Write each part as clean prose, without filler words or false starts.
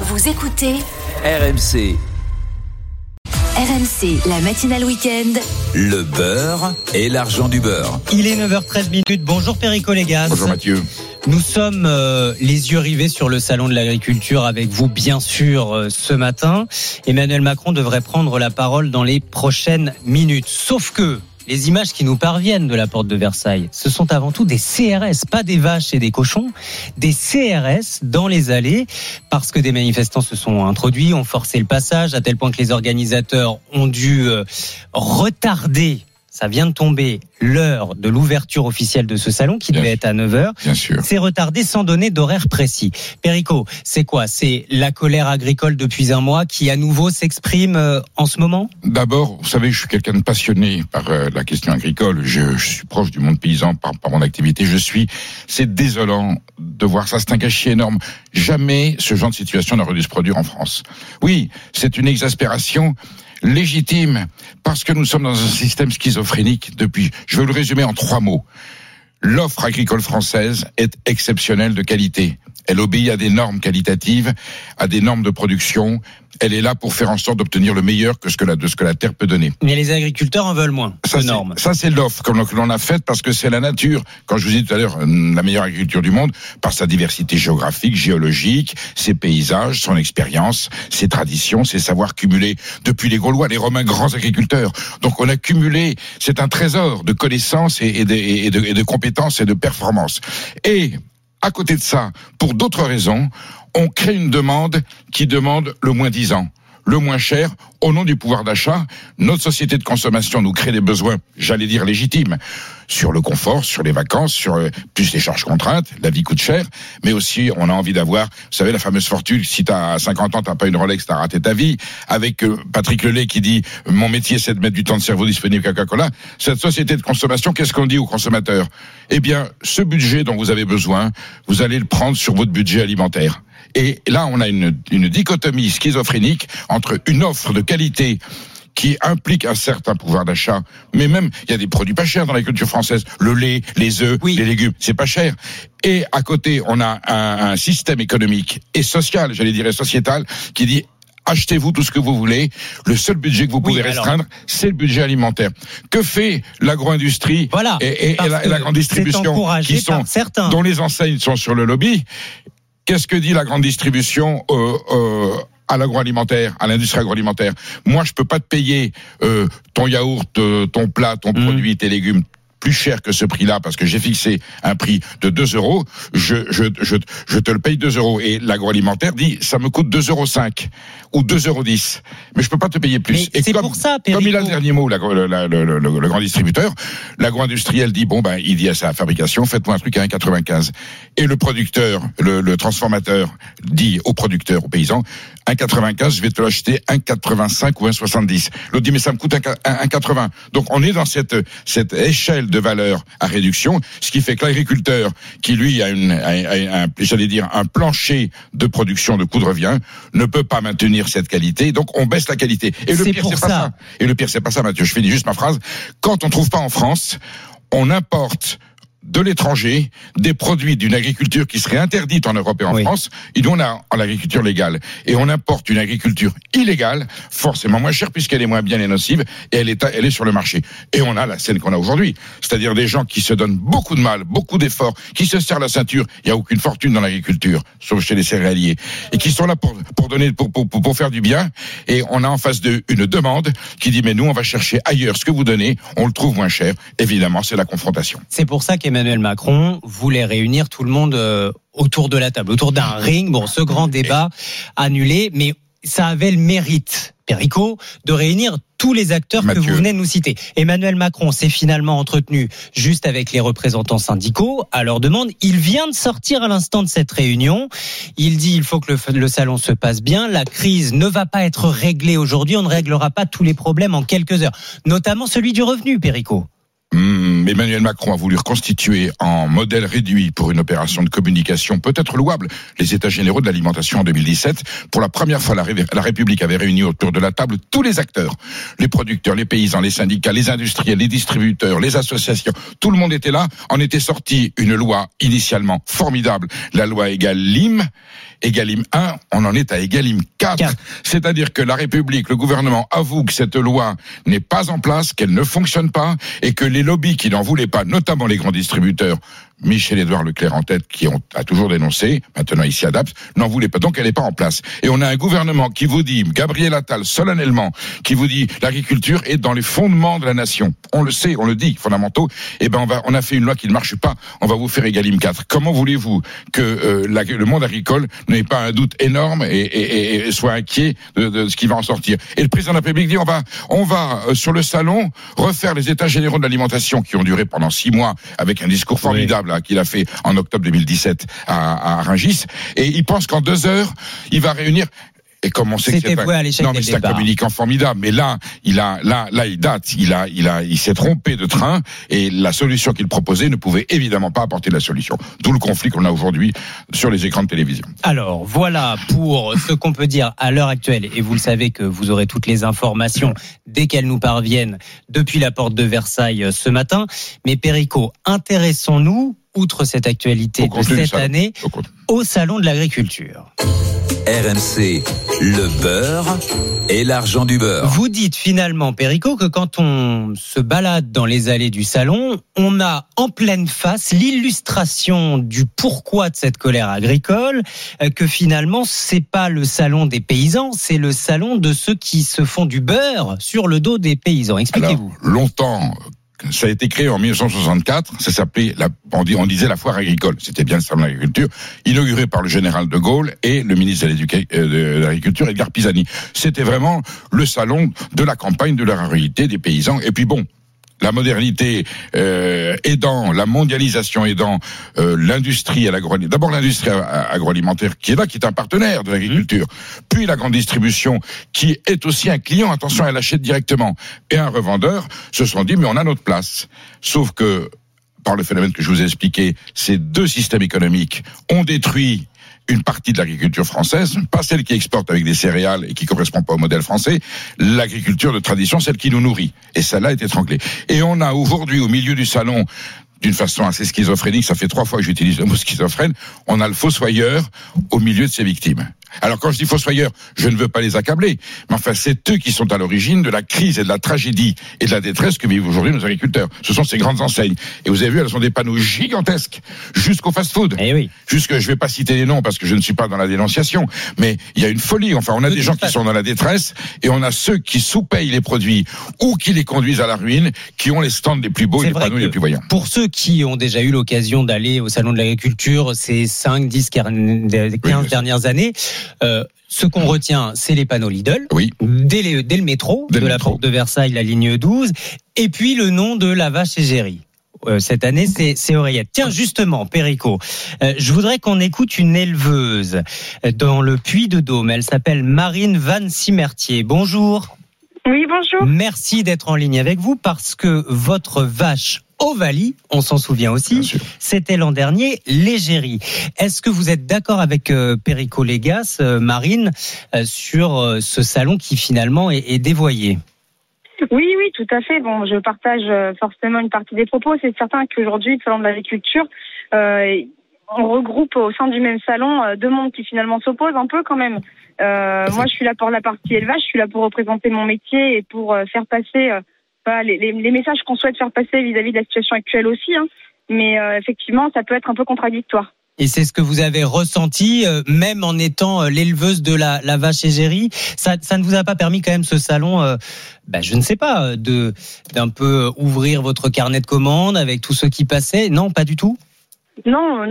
Vous écoutez RMC. RMC, la matinale week-end. Le beurre et l'argent du beurre. Il est 9h13. Bonjour Perico Legasse. Bonjour Mathieu. Nous sommes les yeux rivés sur le salon de l'agriculture avec vous, bien sûr, ce matin. Emmanuel Macron devrait prendre la parole dans les prochaines minutes. Sauf que les images qui nous parviennent de la porte de Versailles, ce sont avant tout des CRS, pas des vaches et des cochons, des CRS dans les allées, parce que des manifestants se sont introduits, ont forcé le passage, à tel point que les organisateurs ont dû retarder, ça vient de tomber, l'heure de l'ouverture officielle de ce salon, qui devait être à 9h. Bien sûr. C'est retardé sans donner d'horaire précis. Perico, c'est quoi ? C'est la colère agricole depuis un mois qui à nouveau s'exprime en ce moment ? D'abord, vous savez, je suis quelqu'un de passionné par la question agricole. Je suis proche du monde paysan par mon activité. C'est désolant de voir ça. C'est un gâchis énorme. Jamais ce genre de situation n'aurait dû se produire en France. Oui, c'est une exaspération légitime, parce que nous sommes dans un système schizophrénique depuis. Je vais le résumer en 3 mots. L'offre agricole française est exceptionnelle de qualité. Elle obéit à des normes qualitatives, à des normes de production. Elle est là pour faire en sorte d'obtenir le meilleur de ce que la terre peut donner. Mais les agriculteurs en veulent moins, ces normes. Ça, c'est l'offre que l'on a faite, parce que c'est la nature. Quand je vous ai dit tout à l'heure, la meilleure agriculture du monde, par sa diversité géographique, géologique, ses paysages, son expérience, ses traditions, ses savoirs cumulés depuis les Gaulois, les Romains, grands agriculteurs. Donc on a cumulé, c'est un trésor de connaissances et de compétences et de performances. Et à côté de ça, pour d'autres raisons, on crée une demande qui demande le moins-disant, le moins cher, au nom du pouvoir d'achat. Notre société de consommation nous crée des besoins, j'allais dire légitimes, sur le confort, sur les vacances, sur plus les charges contraintes, la vie coûte cher, mais aussi on a envie d'avoir, vous savez, la fameuse fortune, si t'as 50 ans, t'as pas une Rolex, t'as raté ta vie, avec Patrick Lelay qui dit « Mon métier, c'est de mettre du temps de cerveau disponible à Coca-Cola ». Cette société de consommation, qu'est-ce qu'on dit aux consommateurs ? Eh bien, ce budget dont vous avez besoin, vous allez le prendre sur votre budget alimentaire. Et là, on a une dichotomie schizophrénique entre une offre de qualité qui implique un certain pouvoir d'achat, mais même, il y a des produits pas chers dans la culture française, le lait, les œufs, oui, les légumes, c'est pas cher. Et à côté, on a un système économique et social, j'allais dire, et sociétal, qui dit achetez-vous tout ce que vous voulez. Le seul budget que vous pouvez restreindre, c'est le budget alimentaire. Que fait l'agro-industrie et la grande distribution, qui sont, dont les enseignes sont sur le lobby? Qu'est-ce que dit la grande distribution à l'agroalimentaire, à l'industrie agroalimentaire ? Moi, je peux pas te payer ton yaourt, ton plat, ton produit, tes légumes plus cher que ce prix-là, parce que j'ai fixé un prix de 2 €, je te le paye 2 €. Et l'agroalimentaire dit, ça me coûte 2,05 € ou 2,10 €. Mais je peux pas te payer plus. Mais et c'est pour ça, Perico, comme il a le dernier mot, le grand distributeur, l'agro-industriel dit, bon, ben, il dit à sa fabrication, faites-moi un truc à 1,95 €. Et le producteur, le transformateur dit au producteur, au paysan, 1,95 €, je vais te l'acheter 1,85 € ou 1,70 €. L'autre dit, mais ça me coûte 1,80 €. Donc, on est dans cette échelle de valeur à réduction, ce qui fait que l'agriculteur, qui lui a j'allais dire, un plancher de production de coût de revient, ne peut pas maintenir cette qualité, donc on baisse la qualité. Et le pire, c'est pas ça. Et le pire, c'est pas ça, Mathieu. Je finis juste ma phrase. Quand on trouve pas en France, on importe de l'étranger des produits d'une agriculture qui serait interdite en Europe et en France, et nous on a en l'agriculture légale. Et on importe une agriculture illégale, forcément moins chère, puisqu'elle est moins bien et nocive, et elle est sur le marché. Et on a la scène qu'on a aujourd'hui, c'est-à-dire des gens qui se donnent beaucoup de mal, beaucoup d'efforts, qui se serrent la ceinture. Il n'y a aucune fortune dans l'agriculture, sauf chez les céréaliers, et qui sont là pour faire du bien. Et on a en face d'eux une demande qui dit, mais nous on va chercher ailleurs ce que vous donnez, on le trouve moins cher. Évidemment, c'est la confrontation. C'est pour ça Emmanuel Macron voulait réunir tout le monde autour de la table, autour d'un ring. Bon, ce grand débat annulé, mais ça avait le mérite, Perico, de réunir tous les acteurs, Mathieu, que vous venez de nous citer. Emmanuel Macron s'est finalement entretenu juste avec les représentants syndicaux à leur demande. Il vient de sortir à l'instant de cette réunion. Il dit, il faut que le salon se passe bien. La crise ne va pas être réglée aujourd'hui. On ne réglera pas tous les problèmes en quelques heures, notamment celui du revenu, Perico. Emmanuel Macron a voulu reconstituer en modèle réduit pour une opération de communication peut-être louable les états généraux de l'alimentation en 2017. Pour la première fois, la République avait réuni autour de la table tous les acteurs, les producteurs, les paysans, les syndicats, les industriels, les distributeurs, les associations. Tout le monde était là. En était sortie une loi initialement formidable, la loi Egalim. Egalim 1, on en est à Egalim 4. C'est-à-dire que la République, le gouvernement avoue que cette loi n'est pas en place, qu'elle ne fonctionne pas et que les lobbies qui n'en voulaient pas, notamment les grands distributeurs, Michel-Édouard Leclerc en tête, qui a toujours dénoncé, maintenant il s'y adapte, n'en voulait pas. Donc elle n'est pas en place. Et on a un gouvernement qui vous dit, Gabriel Attal solennellement, qui vous dit l'agriculture est dans les fondements de la nation. On le sait, on le dit, fondamentaux. Eh ben on a fait une loi qui ne marche pas. On va vous faire Egalim 4. Comment voulez-vous que le monde agricole n'ait pas un doute énorme et soit inquiet de ce qui va en sortir? Et le président de la République dit on va sur le salon refaire les états généraux de l'alimentation qui ont duré pendant 6 mois avec un discours formidable. Oui. Qu'il a fait en octobre 2017 à Rungis, et il pense qu'en 2 heures il va réunir. Et comme on sait que c'est un communicant formidable, mais là, il s'est trompé de train, et la solution qu'il proposait ne pouvait évidemment pas apporter la solution. D'où le conflit qu'on a aujourd'hui sur les écrans de télévision. Alors, voilà pour ce qu'on peut dire à l'heure actuelle, et vous le savez que vous aurez toutes les informations dès qu'elles nous parviennent depuis la porte de Versailles ce matin. Mais Perico, intéressons-nous, outre cette actualité de cette année, au Salon de l'Agriculture. RMC, le beurre et l'argent du beurre. Vous dites finalement, Perico, que quand on se balade dans les allées du salon, on a en pleine face l'illustration du pourquoi de cette colère agricole, que finalement, c'est pas le salon des paysans, c'est le salon de ceux qui se font du beurre sur le dos des paysans. Expliquez-vous. Alors, longtemps... Ça a été créé en 1964, ça s'appelait, on disait la foire agricole, c'était bien le salon de l'agriculture, inauguré par le général de Gaulle et le ministre de l'Agriculture, Edgar Pisani. C'était vraiment le salon de la campagne, de la ruralité, des paysans, et puis bon... La modernité aidant, la mondialisation aidant, l'industrie à l'agroalimentaire. D'abord l'industrie agroalimentaire qui est là, qui est un partenaire de l'agriculture. Puis la grande distribution qui est aussi un client, attention, elle achète directement. Et un revendeur se sont dit, mais on a notre place. Sauf que, par le phénomène que je vous ai expliqué, ces deux systèmes économiques ont détruit une partie de l'agriculture française, pas celle qui exporte avec des céréales et qui correspond pas au modèle français, l'agriculture de tradition, celle qui nous nourrit. Et celle-là est étranglée. Et on a aujourd'hui, au milieu du salon, d'une façon assez schizophrénique, ça fait 3 fois que j'utilise le mot schizophrène, on a le fossoyeur au milieu de ses victimes. Alors quand je dis fossoyeurs, je ne veux pas les accabler, mais enfin c'est eux qui sont à l'origine de la crise et de la tragédie et de la détresse que vivent aujourd'hui nos agriculteurs. Ce sont ces grandes enseignes. Et vous avez vu, elles sont des panneaux gigantesques, jusqu'au fast-food. Eh oui. Jusque, je vais pas citer les noms parce que je ne suis pas dans la dénonciation, mais il y a une folie. Enfin, on a des gens qui sont dans la détresse et on a ceux qui sous-payent les produits ou qui les conduisent à la ruine, qui ont les stands les plus beaux et les panneaux les plus voyants. Pour ceux qui ont déjà eu l'occasion d'aller au Salon de l'Agriculture ces 5, 10, 15 dernières années, ce qu'on retient, c'est les panneaux Lidl, oui. dès le métro, dès de le la métro. Porte de Versailles, la ligne 12, et puis le nom de la vache égérie. Cette année, c'est Oreillette. Tiens, justement, Perico, je voudrais qu'on écoute une éleveuse dans le Puy-de-Dôme. Elle s'appelle Marine Van Simertier. Bonjour. Oui, bonjour. Merci d'être en ligne avec vous parce que votre vache Ovalie, on s'en souvient aussi, c'était l'an dernier, l'égérie. Est-ce que vous êtes d'accord avec Perico Legasse, Marine, sur ce salon qui finalement est dévoyé ? Oui, tout à fait. Bon, je partage forcément une partie des propos. C'est certain qu'aujourd'hui, le salon de l'agriculture, on regroupe au sein du même salon deux mondes qui finalement s'opposent un peu quand même. Moi, je suis là pour la partie élevage, je suis là pour représenter mon métier et pour faire passer... Voilà, les messages qu'on souhaite faire passer vis-à-vis de la situation actuelle aussi, hein. Mais effectivement, ça peut être un peu contradictoire. Et c'est ce que vous avez ressenti, même en étant l'éleveuse de la vache égérie. Ça ne vous a pas permis quand même ce salon, je ne sais pas, d'un peu ouvrir votre carnet de commandes avec tous ceux qui passaient ? Non, pas du tout ? Non.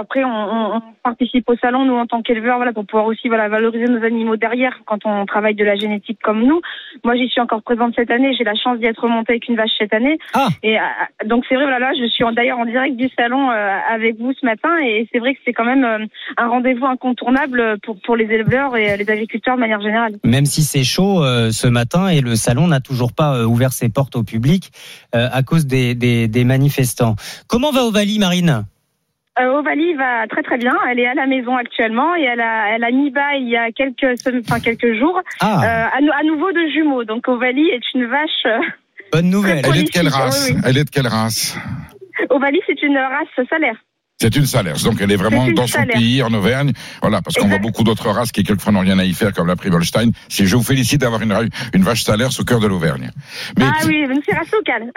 Après, on participe au salon, nous, en tant qu'éleveurs, voilà, pour pouvoir aussi, voilà, valoriser nos animaux derrière quand on travaille de la génétique comme nous. Moi, j'y suis encore présente cette année. J'ai la chance d'y être montée avec une vache cette année. Ah. Et donc, c'est vrai, voilà, je suis d'ailleurs en direct du salon avec vous ce matin. Et c'est vrai que c'est quand même un rendez-vous incontournable pour les éleveurs et les agriculteurs de manière générale. Même si c'est chaud ce matin et le salon n'a toujours pas ouvert ses portes au public à cause des manifestants. Comment va Ovalie, Marine? Ovalie va très très bien. Elle est à la maison actuellement et elle a mis bail il y a quelques jours. Ah. À nouveau de jumeaux. Donc Ovalie est une vache. Bonne nouvelle. Elle est de quelle race? Oui. Elle est de quelle race? Ovalie, c'est une race Salers. C'est une Salers, donc elle est vraiment dans son pays, en Auvergne. Voilà, parce qu'on voit beaucoup d'autres races qui quelquefois n'ont rien à y faire, comme la Primolstein. Si je vous félicite d'avoir une vache Salers au cœur de l'Auvergne. Mais oui, une race locale.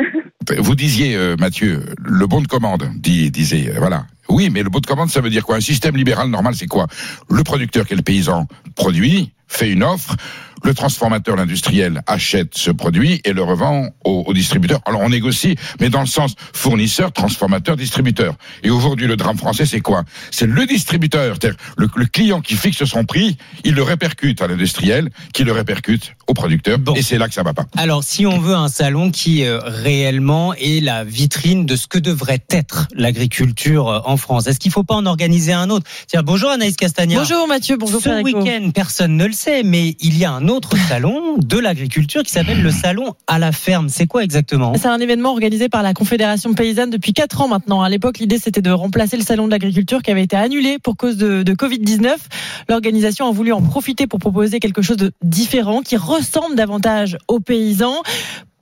Vous disiez, Mathieu, le bon de commande, disait, voilà. Oui, mais le bon de commande, ça veut dire quoi? Un système libéral normal, c'est quoi? Le producteur, qui est le paysan, produit, fait une offre. Le transformateur, l'industriel, achète ce produit et le revend au distributeur. Alors on négocie, mais dans le sens fournisseur, transformateur, distributeur. Et aujourd'hui, le drame français, c'est quoi? C'est le distributeur, c'est-à-dire le client qui fixe son prix, il le répercute à l'industriel, qui le répercute au producteur, bon. Et c'est là que ça va pas. Alors si on veut un salon qui réellement est la vitrine de ce que devrait être l'agriculture en France, est-ce qu'il ne faut pas en organiser un autre? C'est-à-dire, bonjour Anaïs Castagna. Bonjour Mathieu, bonjour ce Perico. Week-end, personne ne le sait, mais il y a un autre salon de l'agriculture qui s'appelle le salon à la ferme. C'est quoi exactement? C'est un événement organisé par la Confédération Paysanne depuis 4 ans maintenant. À l'époque, l'idée c'était de remplacer le salon de l'agriculture qui avait été annulé pour cause de Covid-19. L'organisation a voulu en profiter pour proposer quelque chose de différent qui ressemble davantage aux paysans.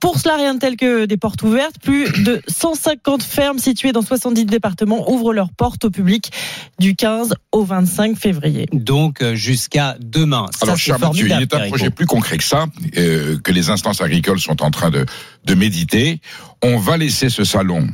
Pour cela, rien de tel que des portes ouvertes. Plus de 150 fermes situées dans 70 départements ouvrent leurs portes au public du 15 au 25 février. Donc jusqu'à demain. Alors, cher Mathieu, il y a un projet plus concret que ça, que les instances agricoles sont en train de méditer. On va laisser ce salon,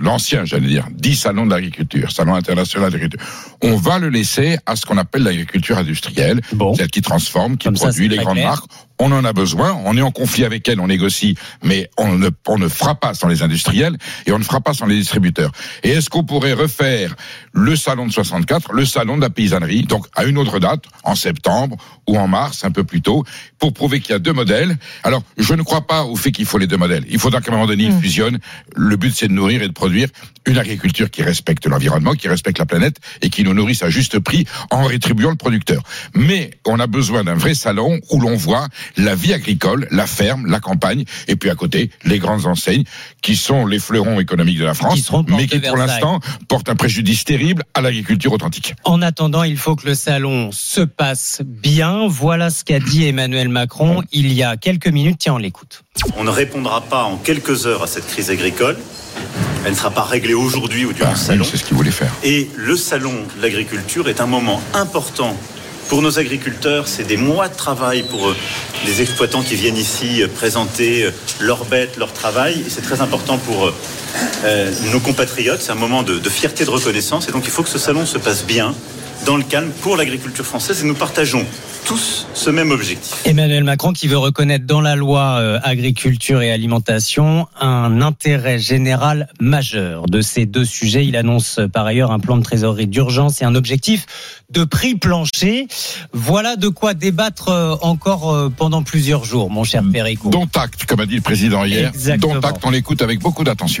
l'ancien, j'allais dire, 10 salons de l'agriculture, salon international de l'agriculture. On va le laisser à ce qu'on appelle l'agriculture industrielle, bon. Celle qui transforme, qui produit les grandes marques. On en a besoin, on est en conflit avec elle, on négocie, mais on ne fera pas sans les industriels et on ne fera pas sans les distributeurs. Et est-ce qu'on pourrait refaire le salon de 64, le salon de la paysannerie, donc à une autre date, en septembre ou en mars, un peu plus tôt, pour prouver qu'il y a deux modèles. Alors, je ne crois pas au fait qu'il faut les deux modèles. Il faudra qu'à un moment donné, ils fusionnent. Le but, c'est de nourrir et de produire une agriculture qui respecte l'environnement, qui respecte la planète et qui nous nourrisse à juste prix en rétribuant le producteur. Mais on a besoin d'un vrai salon où l'on voit la vie agricole, la ferme, la campagne, et puis à côté, les grandes enseignes qui sont les fleurons économiques de la France, mais qui pour l'instant portent un préjudice terrible à l'agriculture authentique. En attendant, il faut que le salon se passe bien. Voilà ce qu'a dit Emmanuel Macron il y a quelques minutes. Tiens, on l'écoute. On ne répondra pas en quelques heures à cette crise agricole. Elle ne sera pas réglée aujourd'hui ou durant le salon. C'est ce qu'il voulait faire. Et le salon de l'agriculture est un moment important pour nos agriculteurs, c'est des mois de travail pour des exploitants qui viennent ici présenter leurs bêtes, leur travail. Et c'est très important pour nos compatriotes. C'est un moment de fierté, de reconnaissance. Et donc, il faut que ce salon se passe bien, dans le calme, pour l'agriculture française. Et nous partageons tous ce même objectif. Emmanuel Macron qui veut reconnaître dans la loi agriculture et alimentation un intérêt général majeur de ces deux sujets. Il annonce par ailleurs un plan de trésorerie d'urgence et un objectif de prix plancher. Voilà de quoi débattre encore pendant plusieurs jours, mon cher Perico. Dont acte, comme a dit le président hier. Exactement. Dont acte, on l'écoute avec beaucoup d'attention.